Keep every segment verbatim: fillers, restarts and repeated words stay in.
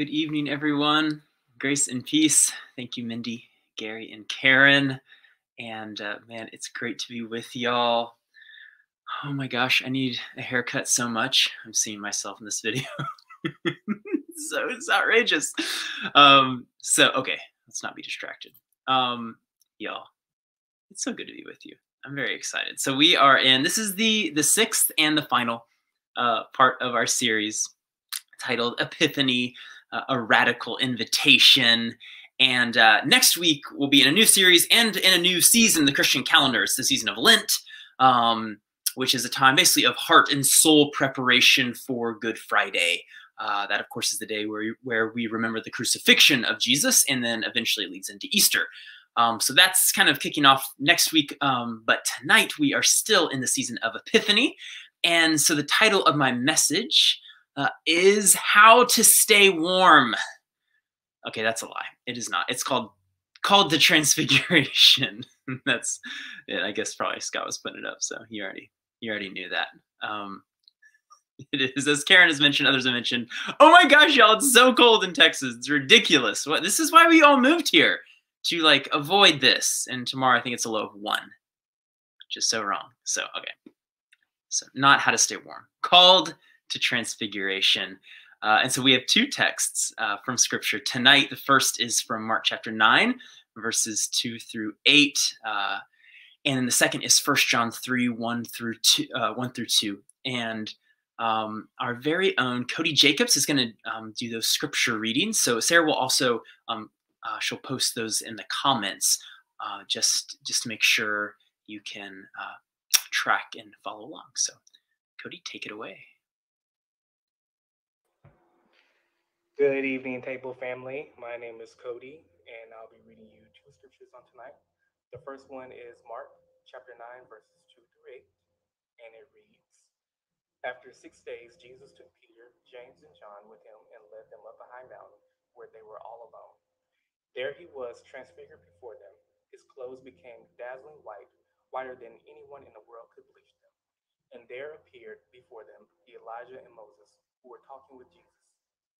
Good evening, everyone. Grace and peace. Thank you, Mindy, Gary, and Karen. And uh, man, it's great to be with y'all. Oh my gosh, I need a haircut so much. I'm seeing myself in this video. So it's outrageous. Um, so, okay, let's not be distracted. Um, y'all, it's so good to be with you. I'm very excited. So we are in, this is the, the sixth and the final uh, part of our series titled Epiphany, uh, a Radical Invitation. And uh, next week we'll be in a new series and in a new season, the Christian calendar. It's the season of Lent, um, which is a time basically of heart and soul preparation for Good Friday. Uh, that, of course, is the day where, where we remember the crucifixion of Jesus and then eventually leads into Easter. Um, so that's kind of kicking off next week. Um, but tonight we are still in the season of Epiphany. And so the title of my message uh, is How to Stay Warm. Okay, that's a lie. It is not. It's called called the Transfiguration. That's it. I guess probably Scott was putting it up. So you already you already knew that. Um, It is, as Karen has mentioned, others have mentioned, oh my gosh, y'all, it's so cold in Texas. It's ridiculous. What? This is why we all moved here, to like avoid this. And tomorrow, I think it's a low of one. Just so wrong. So, okay. So not how to stay warm. Called to Transfiguration. Uh, and so we have two texts uh, from Scripture tonight. The first is from Mark chapter nine, verses two through eight. Uh, and then the second is First John three, one through two. And Um, our very own Cody Jacobs is going to um, do those scripture readings. So Sarah will also, um, uh, she'll post those in the comments, uh, just, just to make sure you can uh, track and follow along. So Cody, take it away. Good evening, table family. My name is Cody, and I'll be reading you two scriptures on tonight. The first one is Mark chapter nine, verses two through eight, and it reads, "After six days, Jesus took Peter, James, and John with him and led them up a high mountain where they were all alone. There he was, transfigured before them. His clothes became dazzling white, whiter than anyone in the world could bleach them. And there appeared before them the Elijah and Moses, who were talking with Jesus.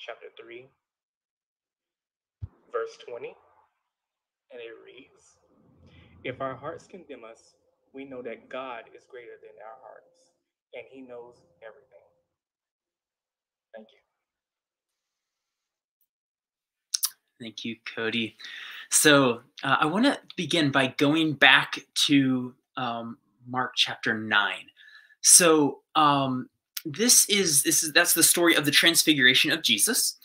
chapter three, verse twenty, and it reads, "If our hearts condemn us, we know that God is greater than our hearts, and he knows everything." Thank you. Thank you, Cody. So uh, I want to begin by going back to um, Mark chapter nine. So um, this is this is that's the story of the transfiguration of Jesus,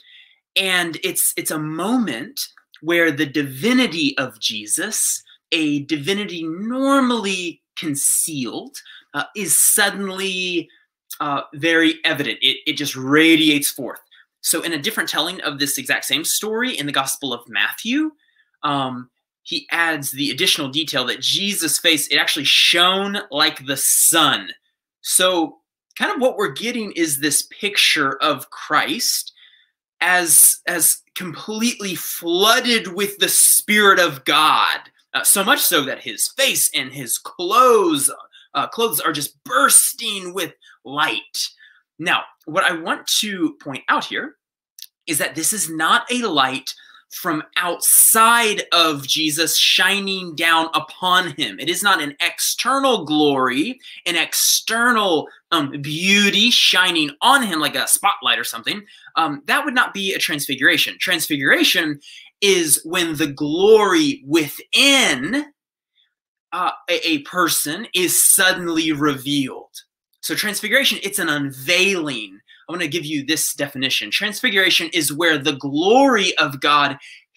and it's it's a moment where the divinity of Jesus, a divinity normally concealed, Uh, is suddenly uh, very evident. It, it just radiates forth. So in a different telling of this exact same story in the Gospel of Matthew, um, he adds the additional detail that Jesus' face, it actually shone like the sun. So kind of what we're getting is this picture of Christ as, as completely flooded with the Spirit of God, uh, so much so that his face and his clothes Uh, clothes are just bursting with light. Now, what I want to point out here is that this is not a light from outside of Jesus shining down upon him. It is not an external glory, an external um, beauty shining on him like a spotlight or something. Um, that would not be a transfiguration. Transfiguration is when the glory within Uh, a, a person is suddenly revealed. So transfiguration, it's an unveiling. I want to give you this definition. Transfiguration is where the glory of God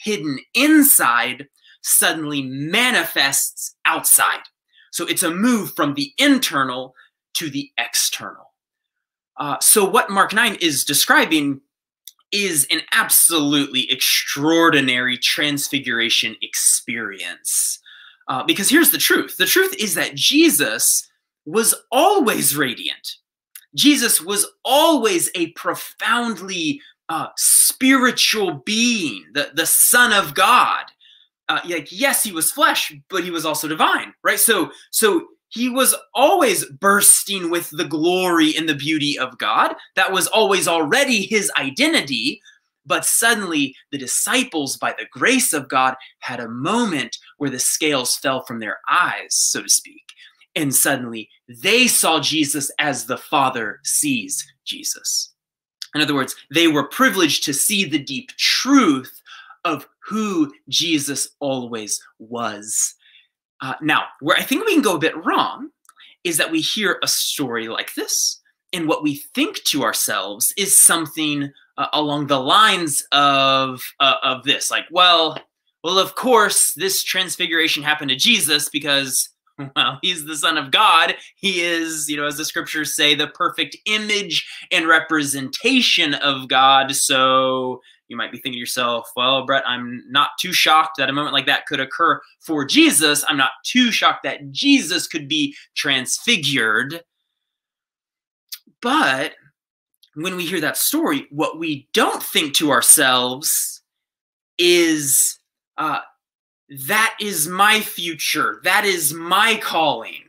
hidden inside suddenly manifests outside. So it's a move from the internal to the external. Uh, so what Mark nine is describing is an absolutely extraordinary transfiguration experience. Uh, because here's the truth. The truth is that Jesus was always radiant. Jesus was always a profoundly uh, spiritual being, the, the Son of God. Uh, like, yes, he was flesh, but he was also divine, right? So, so he was always bursting with the glory and the beauty of God. That was always already his identity. But suddenly the disciples, by the grace of God, had a moment where the scales fell from their eyes, so to speak. And suddenly they saw Jesus as the Father sees Jesus. In other words, they were privileged to see the deep truth of who Jesus always was. Uh, now, where I think we can go a bit wrong is that we hear a story like this, and what we think to ourselves is something Uh, along the lines of uh, of this, like, well, well, of course, this transfiguration happened to Jesus because, well, he's the Son of God. He is, you know, as the scriptures say, the perfect image and representation of God. So you might be thinking to yourself, well, Brett, I'm not too shocked that a moment like that could occur for Jesus. I'm not too shocked that Jesus could be transfigured. But when we hear that story, what we don't think to ourselves is, uh, that is my future. That is my calling.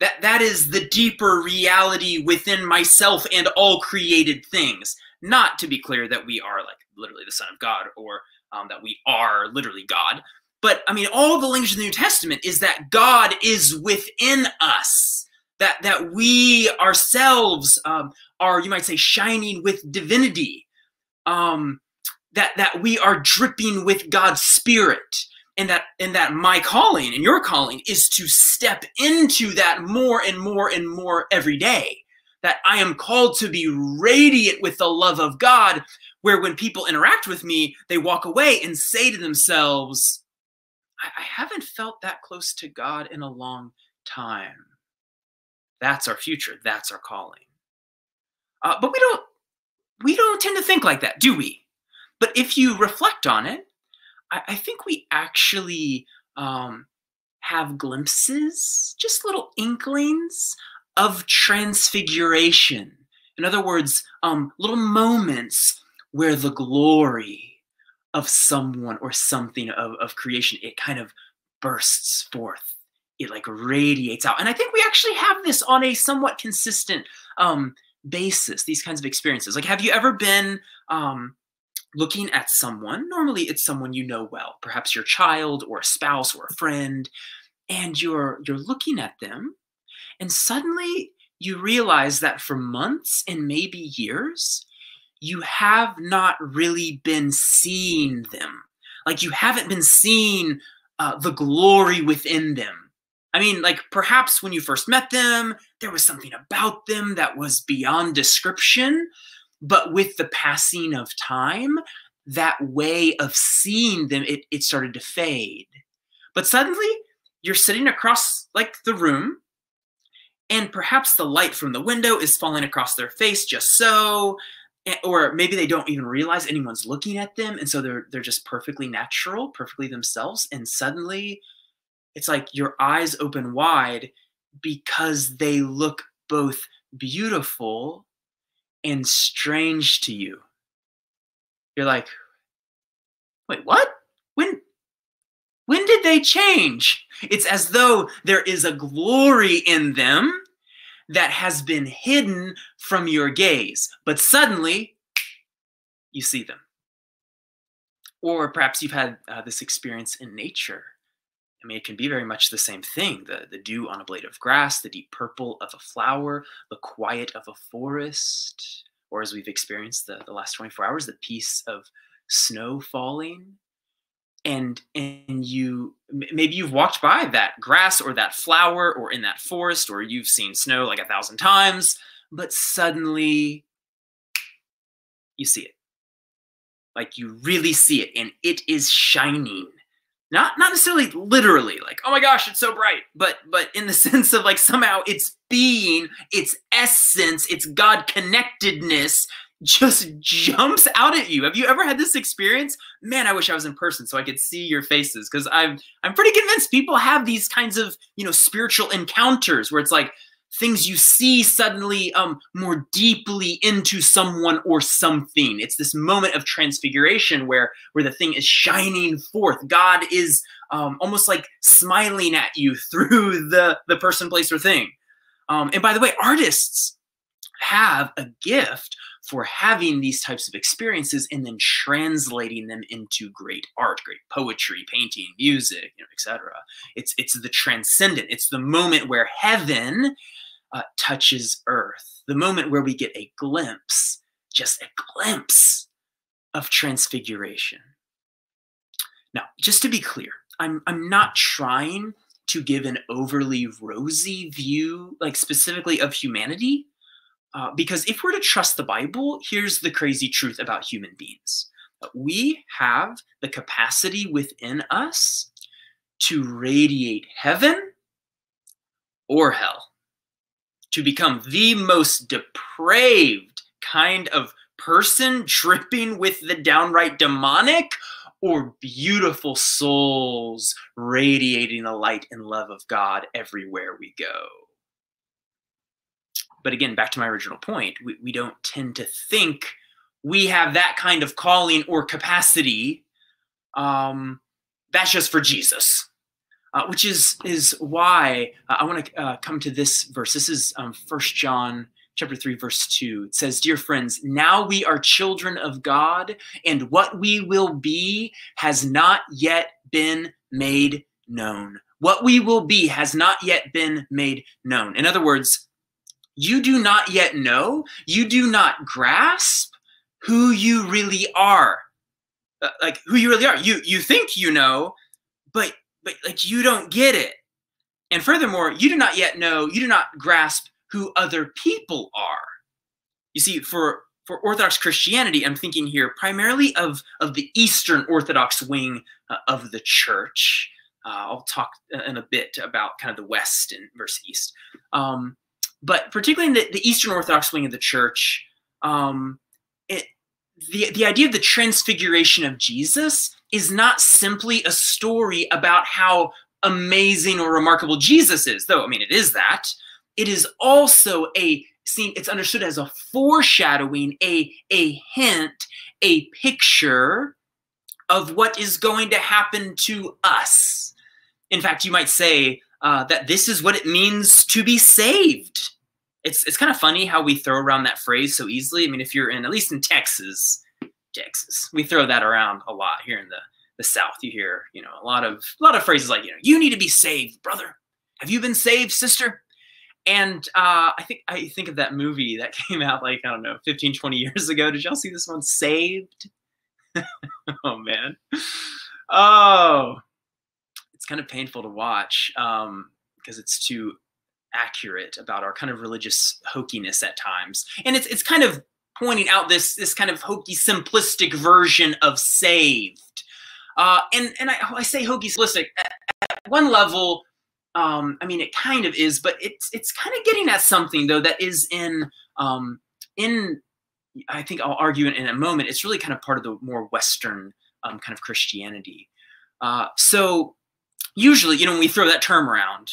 That, that is the deeper reality within myself and all created things. Not to be clear that we are like literally the Son of God, or um, that we are literally God. But I mean, all the language of the New Testament is that God is within us. That, that we ourselves um, are, you might say, shining with divinity, um, that, that we are dripping with God's spirit, and that, and that my calling and your calling is to step into that more and more and more every day, that I am called to be radiant with the love of God, where when people interact with me, they walk away and say to themselves, I, I haven't felt that close to God in a long time. That's our future. That's our calling. Uh, but we don't, we don't tend to think like that, do we? But if you reflect on it, I, I think we actually um, have glimpses, just little inklings of transfiguration. In other words, um, little moments where the glory of someone or something of, of creation, it kind of bursts forth. It like radiates out. And I think we actually have this on a somewhat consistent um, basis, these kinds of experiences. Like, have you ever been um, looking at someone? Normally it's someone you know well, perhaps your child or a spouse or a friend, and you're you're looking at them, and suddenly you realize that for months and maybe years, you have not really been seeing them. Like, you haven't been seeing uh, the glory within them. I mean, like, perhaps when you first met them, there was something about them that was beyond description. But with the passing of time, that way of seeing them, it, it started to fade. But suddenly, you're sitting across, like, the room, and perhaps the light from the window is falling across their face just so, or maybe they don't even realize anyone's looking at them, and so they're they're just perfectly natural, perfectly themselves, and suddenly it's like your eyes open wide because they look both beautiful and strange to you. You're like, wait, what? When, when did they change? It's as though there is a glory in them that has been hidden from your gaze, but suddenly you see them. Or perhaps you've had uh, this experience in nature. I mean, it can be very much the same thing. The, the dew on a blade of grass, the deep purple of a flower, the quiet of a forest, or as we've experienced the, the last twenty-four hours, the peace of snow falling. And, and you, maybe you've walked by that grass or that flower or in that forest, or you've seen snow like a thousand times, but suddenly you see it. Like, you really see it, and it is shining. Not not necessarily literally, like, oh my gosh, it's so bright, but but in the sense of, like, somehow its being, its essence, its God connectedness just jumps out at you. Have you ever had this experience? Man, I wish I was in person so I could see your faces, because I'm I'm pretty convinced people have these kinds of, you know, spiritual encounters where it's like things you see suddenly um, more deeply into someone or something. It's this moment of transfiguration where where the thing is shining forth. God is um, almost like smiling at you through the, the person, place, or thing. Um, and by the way, artists have a gift for having these types of experiences and then translating them into great art, great poetry, painting, music, you know, et cetera. It's, it's the transcendent. It's the moment where heaven uh, touches earth, the moment where we get a glimpse, just a glimpse of transfiguration. Now, just to be clear, I'm, I'm not trying to give an overly rosy view, like specifically of humanity. Uh, because if we're to trust the Bible, here's the crazy truth about human beings. We have the capacity within us to radiate heaven or hell, to become the most depraved kind of person, dripping with the downright demonic, or beautiful souls radiating the light and love of God everywhere we go. But again, back to my original point, we, we don't tend to think we have that kind of calling or capacity. Um, that's just for Jesus, uh, which is is why uh, I want to uh, come to this verse. This is um, First John chapter three, verse two. It says, "Dear friends, now we are children of God, and what we will be has not yet been made known." What we will be has not yet been made known. In other words, you do not yet know, you do not grasp who you really are. Uh, like who you really are. You you think you know, but but like you don't get it. And furthermore, you do not yet know, you do not grasp who other people are. You see, for for Orthodox Christianity, I'm thinking here primarily of, of the Eastern Orthodox wing uh, of the church. Uh, I'll talk in a bit about kind of the West and versus East. Um, But particularly in the, the Eastern Orthodox wing of the church, um, it, the, the idea of the transfiguration of Jesus is not simply a story about how amazing or remarkable Jesus is, though, I mean, it is that. It is also a seen, it's understood as a foreshadowing, a, a hint, a picture of what is going to happen to us. In fact, you might say, Uh, that this is what it means to be saved. It's it's kind of funny how we throw around that phrase so easily. I mean, if you're in, at least in Texas, Texas, we throw that around a lot here in the, the South. You hear, you know, a lot of a lot of phrases like, you know, you need to be saved, brother. Have you been saved, sister? And uh, I think I think of that movie that came out like, I don't know, fifteen, twenty years ago. Did y'all see this one, Saved? Oh, man. Oh, it's kind of painful to watch um, because it's too accurate about our kind of religious hokiness at times. And it's it's kind of pointing out this this kind of hokey, simplistic version of saved. Uh, and and I, I say hokey, simplistic. At, at one level, um, I mean, it kind of is, but it's it's kind of getting at something, though, that is in, um, in I think I'll argue in, in a moment, it's really kind of part of the more Western um, kind of Christianity. Uh, so usually, you know, when we throw that term around,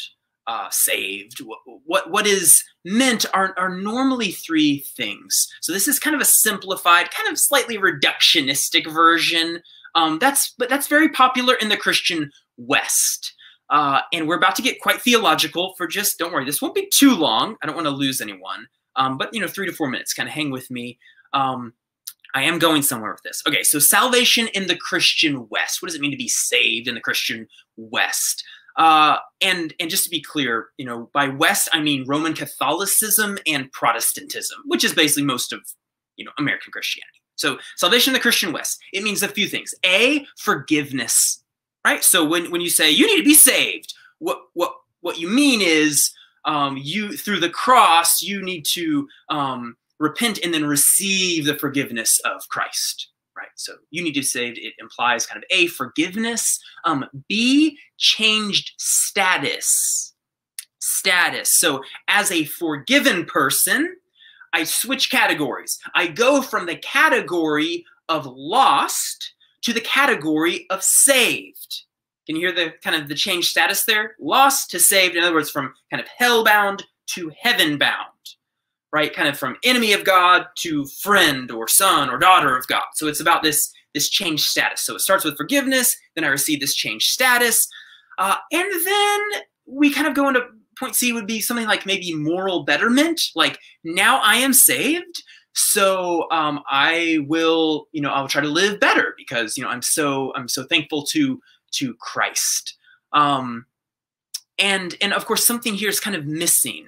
uh, saved, what, what what is meant are are normally three things. So this is kind of a simplified, kind of slightly reductionistic version. Um, that's but that's very popular in the Christian West. Uh, and we're about to get quite theological for just, don't worry, this won't be too long. I don't want to lose anyone. Um, but, you know, three to four minutes, kind of hang with me. Um, I am going somewhere with this. Okay, so salvation in the Christian West. What does it mean to be saved in the Christian West? Uh, and and just to be clear, you know, by West I mean Roman Catholicism and Protestantism, which is basically most of, you know, American Christianity. So salvation in the Christian West, it means a few things. A, forgiveness, right? So when when you say you need to be saved, what what what you mean is um, you through the cross you need to um, repent and then receive the forgiveness of Christ, right? So you need to be saved. It implies kind of A, forgiveness, um, B, changed status, status. So as a forgiven person, I switch categories. I go from the category of lost to the category of saved. Can you hear the kind of the change status there? Lost to saved, in other words, from kind of hellbound to heaven-bound, right? Kind of from enemy of God to friend or son or daughter of God. So it's about this, this change status. So it starts with forgiveness, then I receive this change status. Uh, and then we kind of go into point C would be something like maybe moral betterment. Like now I am saved, so um, I will, you know, I'll try to live better because, you know, I'm so, I'm so thankful to, to Christ. Um, and, and of course something here is kind of missing.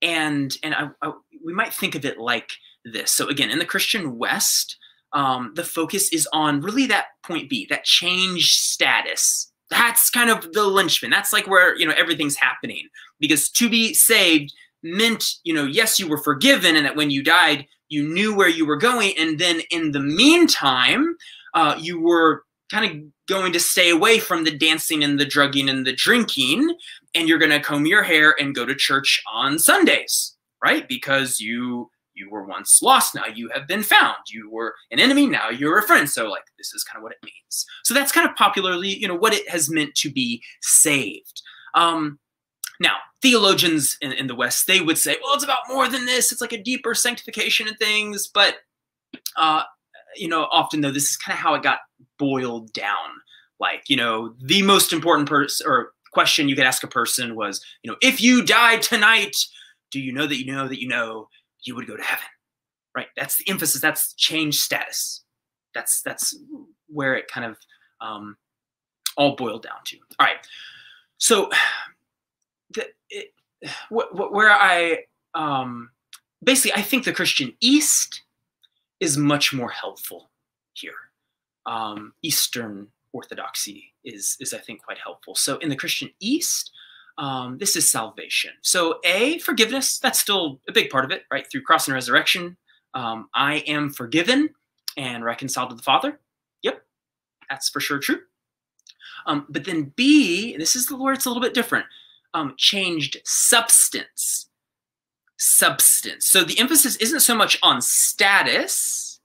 And, and I, I, we might think of it like this. So again, in the Christian West, um, the focus is on really that point B, that change status. That's kind of the linchpin. That's like where, you know, everything's happening, because to be saved meant, you know, yes, you were forgiven and that when you died, you knew where you were going. And then in the meantime, uh, you were kind of going to stay away from the dancing and the drugging and the drinking, and you're going to comb your hair and go to church on Sundays, right? Because you, you were once lost, now you have been found. You were an enemy, now you're a friend. So like, this is kind of what it means. So that's kind of popularly, you know, what it has meant to be saved. Um, now, theologians in, in the West, they would say, well, it's about more than this. It's like a deeper sanctification and things. But, uh, you know, often though, this is kind of how it got boiled down. Like, you know, the most important person or question you could ask a person was, you know, if you die tonight, do you know that you know that you know you would go to heaven, right? That's the emphasis. That's change status. That's that's where it kind of um, all boiled down to. All right. So the, it, wh wh where I um, basically, I think the Christian East is much more helpful here. Um, Eastern Orthodoxy is, is I think, quite helpful. So in the Christian East, Um, this is salvation. So A, forgiveness, that's still a big part of it, right? Through cross and resurrection, um, I am forgiven and reconciled to the Father. Yep, that's for sure true. Um, but then B, this is where it's a little bit different, um, changed substance. Substance. So the emphasis isn't so much on status.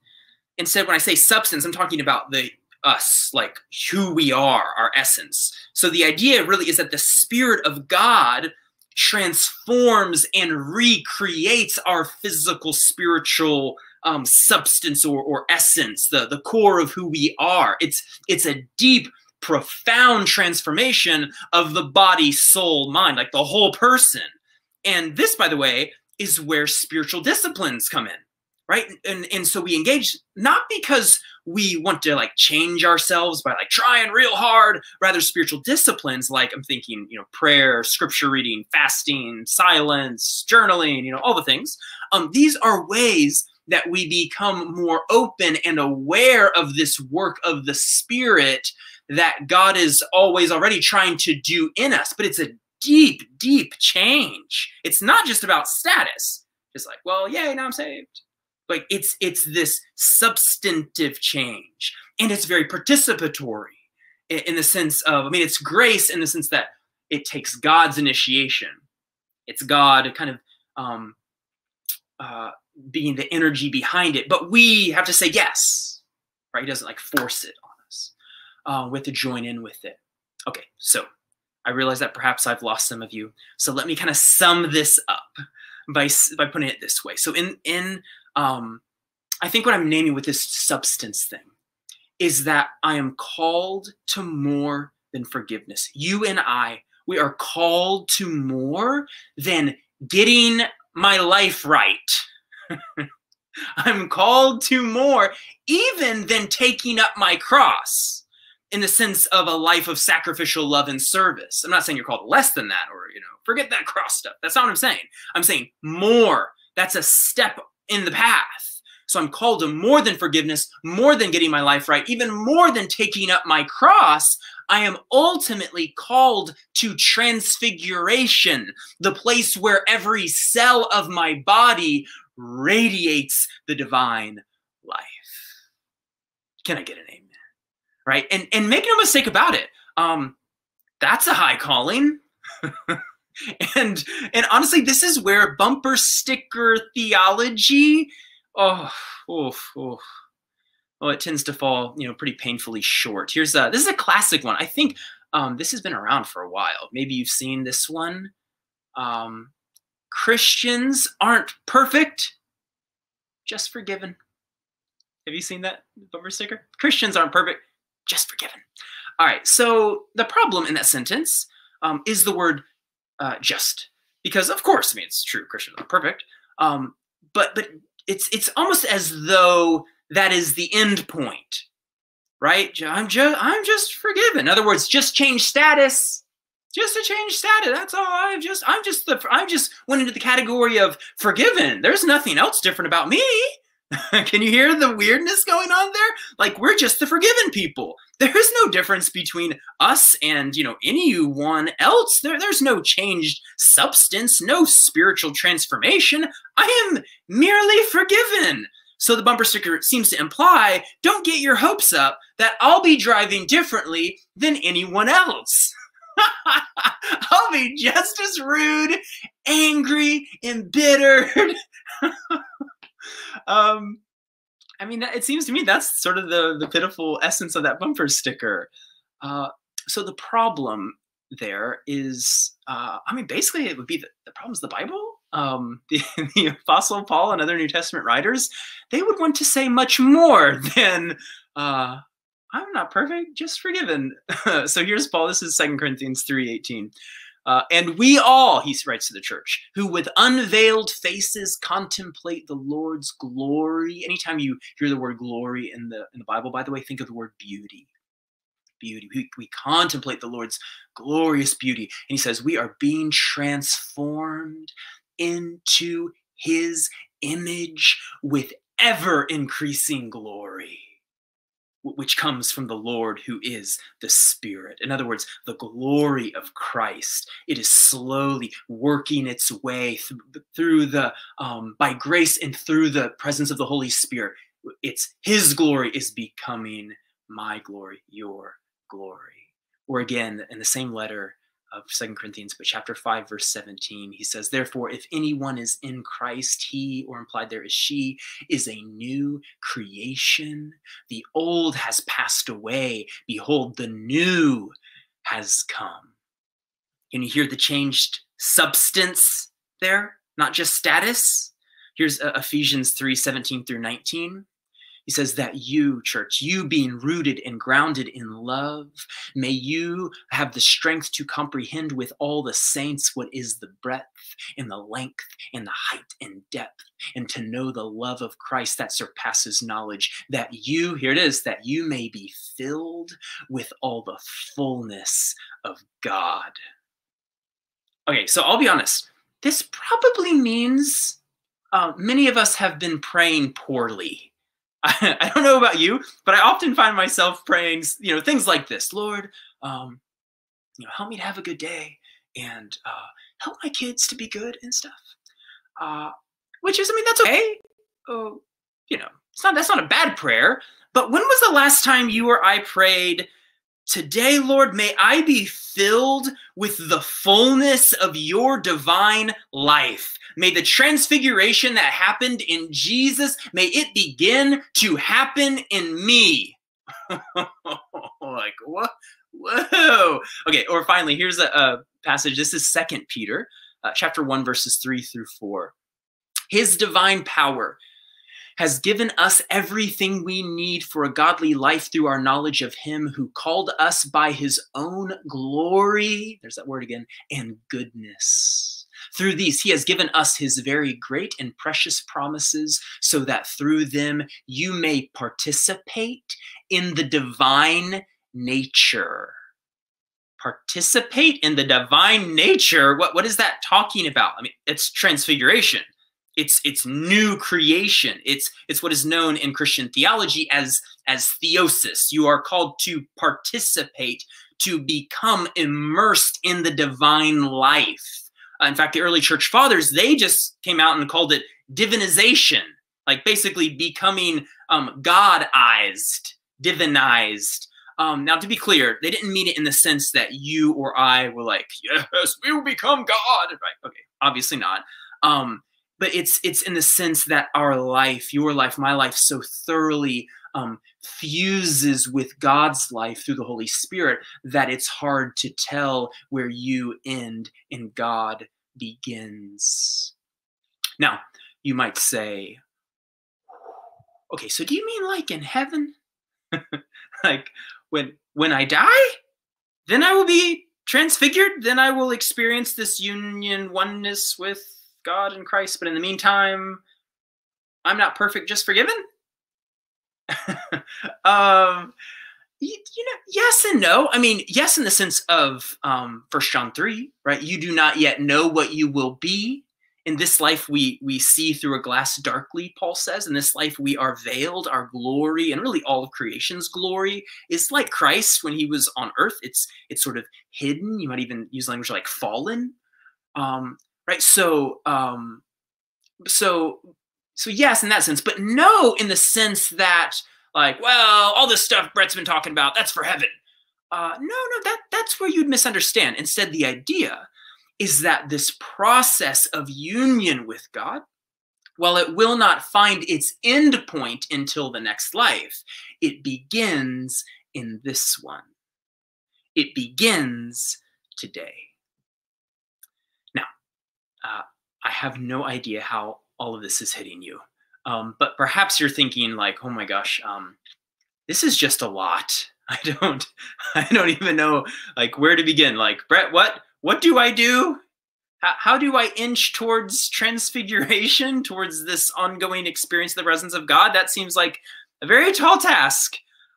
Instead, when I say substance, I'm talking about the us, like who we are, our essence. So the idea really is that the Spirit of God transforms and recreates our physical, spiritual um, substance or, or essence, the, the core of who we are. It's, it's a deep, profound transformation of the body, soul, mind, like the whole person. And this, by the way, is where spiritual disciplines come in. Right. And, and so we engage not because we want to like change ourselves by like trying real hard, rather spiritual disciplines. Like I'm thinking, you know, prayer, scripture reading, fasting, silence, journaling, you know, all the things. Um, these are ways that we become more open and aware of this work of the Spirit that God is always already trying to do in us. But it's a deep, deep change. It's not just about status. It's like, well, yay, now I'm saved. Like it's, it's this substantive change, and it's very participatory in, in the sense of, I mean, it's grace in the sense that it takes God's initiation. It's God kind of um, uh, being the energy behind it, but we have to say yes, right? He doesn't like force it on us. Uh, we have to join in with it. Okay. So I realize that perhaps I've lost some of you. So let me kind of sum this up by, by putting it this way. So in, in, Um, I think what I'm naming with this substance thing is that I am called to more than forgiveness. You and I, we are called to more than getting my life right. I'm called to more even than taking up my cross in the sense of a life of sacrificial love and service. I'm not saying you're called less than that or, you know, forget that cross stuff. That's not what I'm saying. I'm saying more. That's a step in the path. So I'm called to more than forgiveness, more than getting my life right, even more than taking up my cross. I am ultimately called to transfiguration, the place where every cell of my body radiates the divine life. Can I get an amen? Right? And, and make no mistake about it. Um, that's a high calling. And and honestly, this is where bumper sticker theology, oh, oh, oh, oh it tends to fall, you know, pretty painfully short. Here's a, this is a classic one. I think um, this has been around for a while. Maybe you've seen this one. Um, Christians aren't perfect, just forgiven. Have you seen that bumper sticker? Christians aren't perfect, just forgiven. All right, so the problem in that sentence um, is the word Uh, just, because of course, I mean, it's true, Christians are perfect, um, but but it's it's almost as though that is the end point, right? I'm just I'm just forgiven. In other words, just change status, just to change status. That's all. I've just I'm just the I just went into the category of forgiven. There's nothing else different about me. Can you hear the weirdness going on there? Like, we're just the forgiven people. There is no difference between us and, you know, anyone else. There, there's no changed substance, no spiritual transformation. I am merely forgiven. So the bumper sticker seems to imply, don't get your hopes up that I'll be driving differently than anyone else. I'll be just as rude, angry, embittered. Um, I mean, it seems to me that's sort of the, the pitiful essence of that bumper sticker. Uh, so the problem there is, uh, I mean, basically it would be the, the problem's the Bible. Um, the, the Apostle Paul and other New Testament writers, they would want to say much more than, uh, I'm not perfect, just forgiven. So here's Paul, this is Second Corinthians three eighteen. Uh, and we all, he writes to the church, who with unveiled faces contemplate the Lord's glory. Anytime you hear the word glory in the in the Bible, by the way, think of the word beauty. Beauty. We, we contemplate the Lord's glorious beauty. And he says, we are being transformed into his image with ever-increasing glory, which comes from the Lord who is the Spirit. In other words, the glory of Christ. It is slowly working its way through the, um, by grace and through the presence of the Holy Spirit. It's his glory is becoming my glory, your glory. Or again, in the same letter of Second Corinthians, but chapter five, verse seventeen, he says, therefore, if anyone is in Christ, he, or implied there is she, is a new creation. The old has passed away. Behold, the new has come. Can you hear the changed substance there? Not just status. Here's uh, Ephesians three, seventeen through nineteen. He says that you, church, you being rooted and grounded in love, may you have the strength to comprehend with all the saints what is the breadth and the length and the height and depth, and to know the love of Christ that surpasses knowledge, that you, here it is, that you may be filled with all the fullness of God. Okay, so I'll be honest. This probably means uh, many of us have been praying poorly. I don't know about you, but I often find myself praying, you know, things like this. Lord, um, you know, help me to have a good day and uh, help my kids to be good and stuff. Uh, which is, I mean, that's okay. Oh, you know, it's not that's not a bad prayer. But when was the last time you or I prayed, today, Lord, may I be filled with the fullness of your divine life. May the transfiguration that happened in Jesus, may it begin to happen in me. Like, what? Whoa. Okay, or finally, here's a, a passage. This is Second Peter, uh, chapter one, verses three through four. His divine power has given us everything we need for a godly life through our knowledge of him who called us by his own glory, there's that word again, and goodness. Through these, he has given us his very great and precious promises so that through them you may participate in the divine nature. Participate in the divine nature. What, what is that talking about? I mean, it's transfiguration. It's it's new creation. It's it's what is known in Christian theology as as theosis. You are called to participate, to become immersed in the divine life. Uh, in fact, the early church fathers, they just came out and called it divinization, like basically becoming um, God-ized, divinized. Um, now, to be clear, they didn't mean it in the sense that you or I were like, yes, we will become God. Right? Okay, obviously not. Um, but it's it's in the sense that our life, your life, my life, so thoroughly um, fuses with God's life through the Holy Spirit that it's hard to tell where you end and God begins. Now, you might say, okay, so do you mean like in heaven? Like, when when I die, then I will be transfigured. Then I will experience this union, oneness with God and Christ. But in the meantime, I'm not perfect, just forgiven. um, you, you know, yes and no. I mean, yes, in the sense of um, First John three, right? You do not yet know what you will be. In this life, we we see through a glass darkly, Paul says. In this life, we are veiled. Our glory, and really all of creation's glory, is like Christ when he was on earth. It's it's sort of hidden. You might even use language like fallen, um, right? So um, so so yes, in that sense, but no, in the sense that like, well, all this stuff Brett's been talking about, that's for heaven. Uh, no, no, that that's where you'd misunderstand. Instead, the idea is that this process of union with God, while it will not find its end point until the next life, it begins in this one. It begins today. Now, uh, I have no idea how all of this is hitting you, um, but perhaps you're thinking like, oh my gosh, um, this is just a lot. I don't, I don't even know like where to begin. Like, Brett, what? What do I do? How, how do I inch towards transfiguration, towards this ongoing experience of the presence of God? That seems like a very tall task.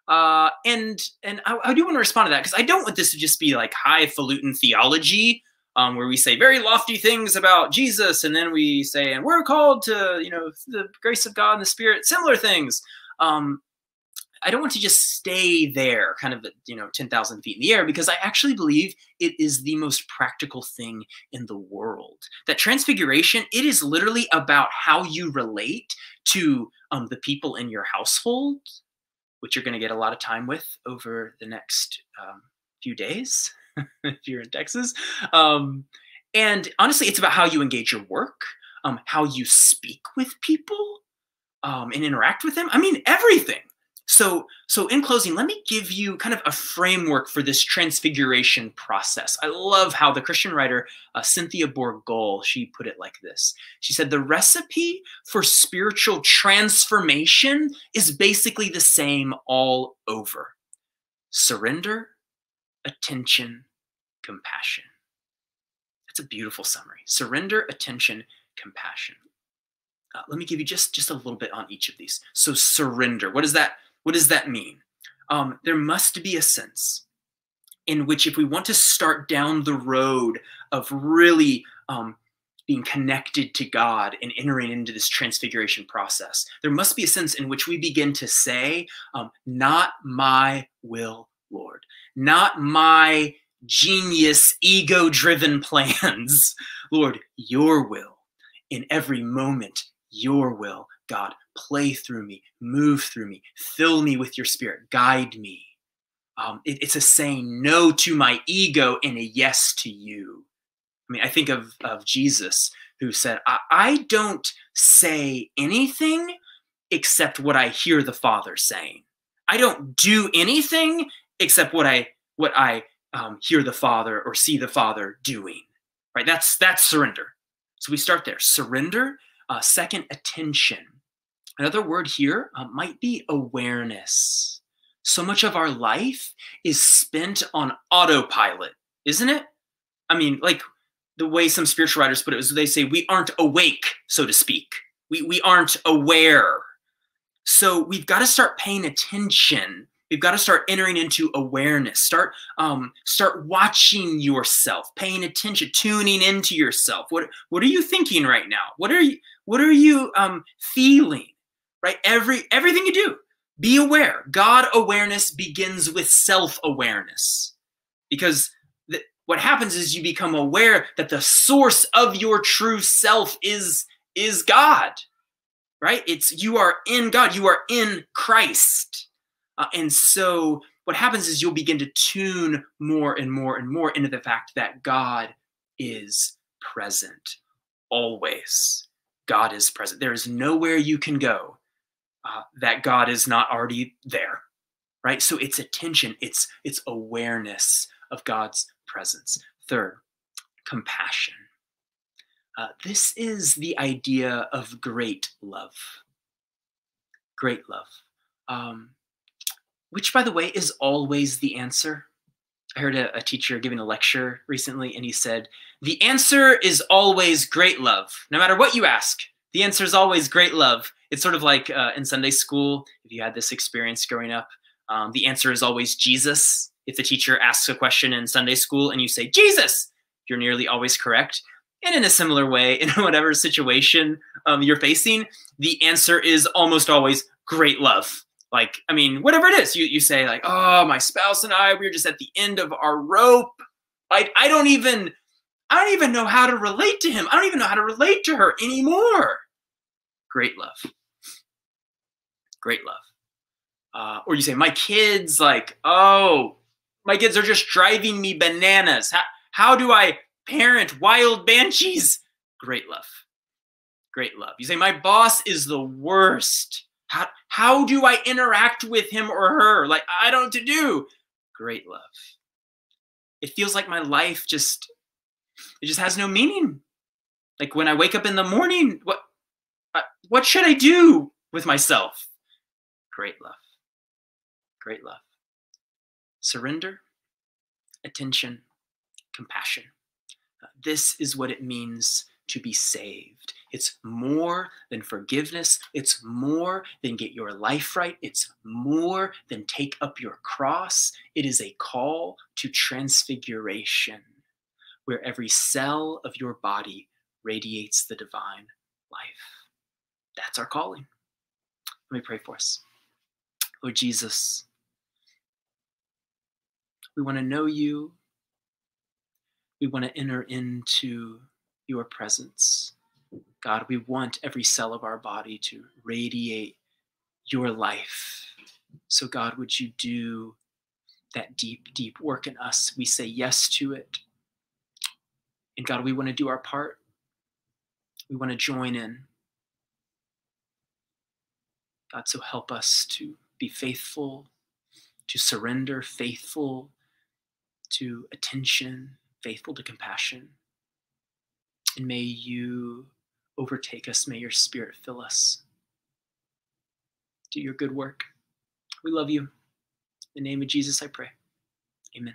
Uh, and and I, I do want to respond to that, because I don't want this to just be like highfalutin theology, um, where we say very lofty things about Jesus, and then we say, and we're called to, you know, the grace of God and the Spirit, similar things. Um, I don't want to just stay there, kind of, you know, ten thousand feet in the air, because I actually believe it is the most practical thing in the world. That transfiguration, it is literally about how you relate to um, the people in your household, which you're going to get a lot of time with over the next um, few days, if you're in Texas. Um, and honestly, it's about how you engage your work, um, how you speak with people um, and interact with them. I mean, everything. So, so in closing, let me give you kind of a framework for this transfiguration process. I love how the Christian writer uh, Cynthia Bourgeault, she put it like this. She said, the recipe for spiritual transformation is basically the same all over. Surrender, attention, compassion. That's a beautiful summary. Surrender, attention, compassion. Uh, let me give you just, just a little bit on each of these. So surrender, what does that What does that mean? Um, there must be a sense in which, if we want to start down the road of really um, being connected to God and entering into this transfiguration process, there must be a sense in which we begin to say, um, not my will, Lord, not my genius, ego-driven plans. Lord, your will in every moment, your will, God. Play through me, move through me, fill me with your Spirit, guide me. Um, it, it's a saying no to my ego and a yes to you. I mean, I think of, of Jesus, who said, I, I don't say anything except what I hear the Father saying. I don't do anything except what I what I um, hear the Father or see the Father doing, right? That's, that's surrender. So we start there, surrender. Uh, second, attention. Another word here uh, might be awareness. So much of our life is spent on autopilot, isn't it? I mean, like the way some spiritual writers put it is they say we aren't awake, so to speak. We, we aren't aware. So we've got to start paying attention. We've got to start entering into awareness. Start um, start watching yourself, paying attention, tuning into yourself. What what are you thinking right now? What are you what are you um, feeling? Right? Every, everything you do, be aware. God awareness begins with self-awareness, because th- what happens is you become aware that the source of your true self is, is God, right? It's, you are in God, you are in Christ. Uh, and so what happens is you'll begin to tune more and more and more into the fact that God is present always. God is present. There is nowhere you can go uh, that God is not already there, right? So it's attention, it's, it's awareness of God's presence. Third, compassion. Uh, this is the idea of great love. Great love. Um, which, by the way, is always the answer. I heard a, a teacher giving a lecture recently, and he said, the answer is always great love. No matter what you ask, the answer is always great love. It's sort of like uh, in Sunday school, if you had this experience growing up, um, the answer is always Jesus. If the teacher asks a question in Sunday school and you say, Jesus, you're nearly always correct. And in a similar way, in whatever situation um, you're facing, the answer is almost always great love. Like, I mean, whatever it is, you, you say like, oh, my spouse and I, we were just at the end of our rope. I, I don't even, I don't even know how to relate to him. I don't even know how to relate to her anymore. Great love. Great love. Uh, or you say, my kids, like, oh, my kids are just driving me bananas. How, how do I parent wild banshees? Great love. Great love. You say, my boss is the worst. How, how do I interact with him or her? Like, I don't know what to do. Great love. It feels like my life just, it just has no meaning. Like when I wake up in the morning, what, what should I do with myself? Great love. Great love. Surrender, attention, compassion. This is what it means to be saved. It's more than forgiveness. It's more than get your life right. It's more than take up your cross. It is a call to transfiguration, where every cell of your body radiates the divine life. That's our calling. Let me pray for us. Lord Jesus, we want to know you. We want to enter into your presence. God, we want every cell of our body to radiate your life. So God, would you do that deep, deep work in us? We say yes to it. And God, we want to do our part. We want to join in. God, so help us to be faithful, to surrender, faithful to attention, faithful to compassion. And may you overtake us. May your spirit fill us. Do your good work. We love you. In the name of Jesus, I pray. Amen.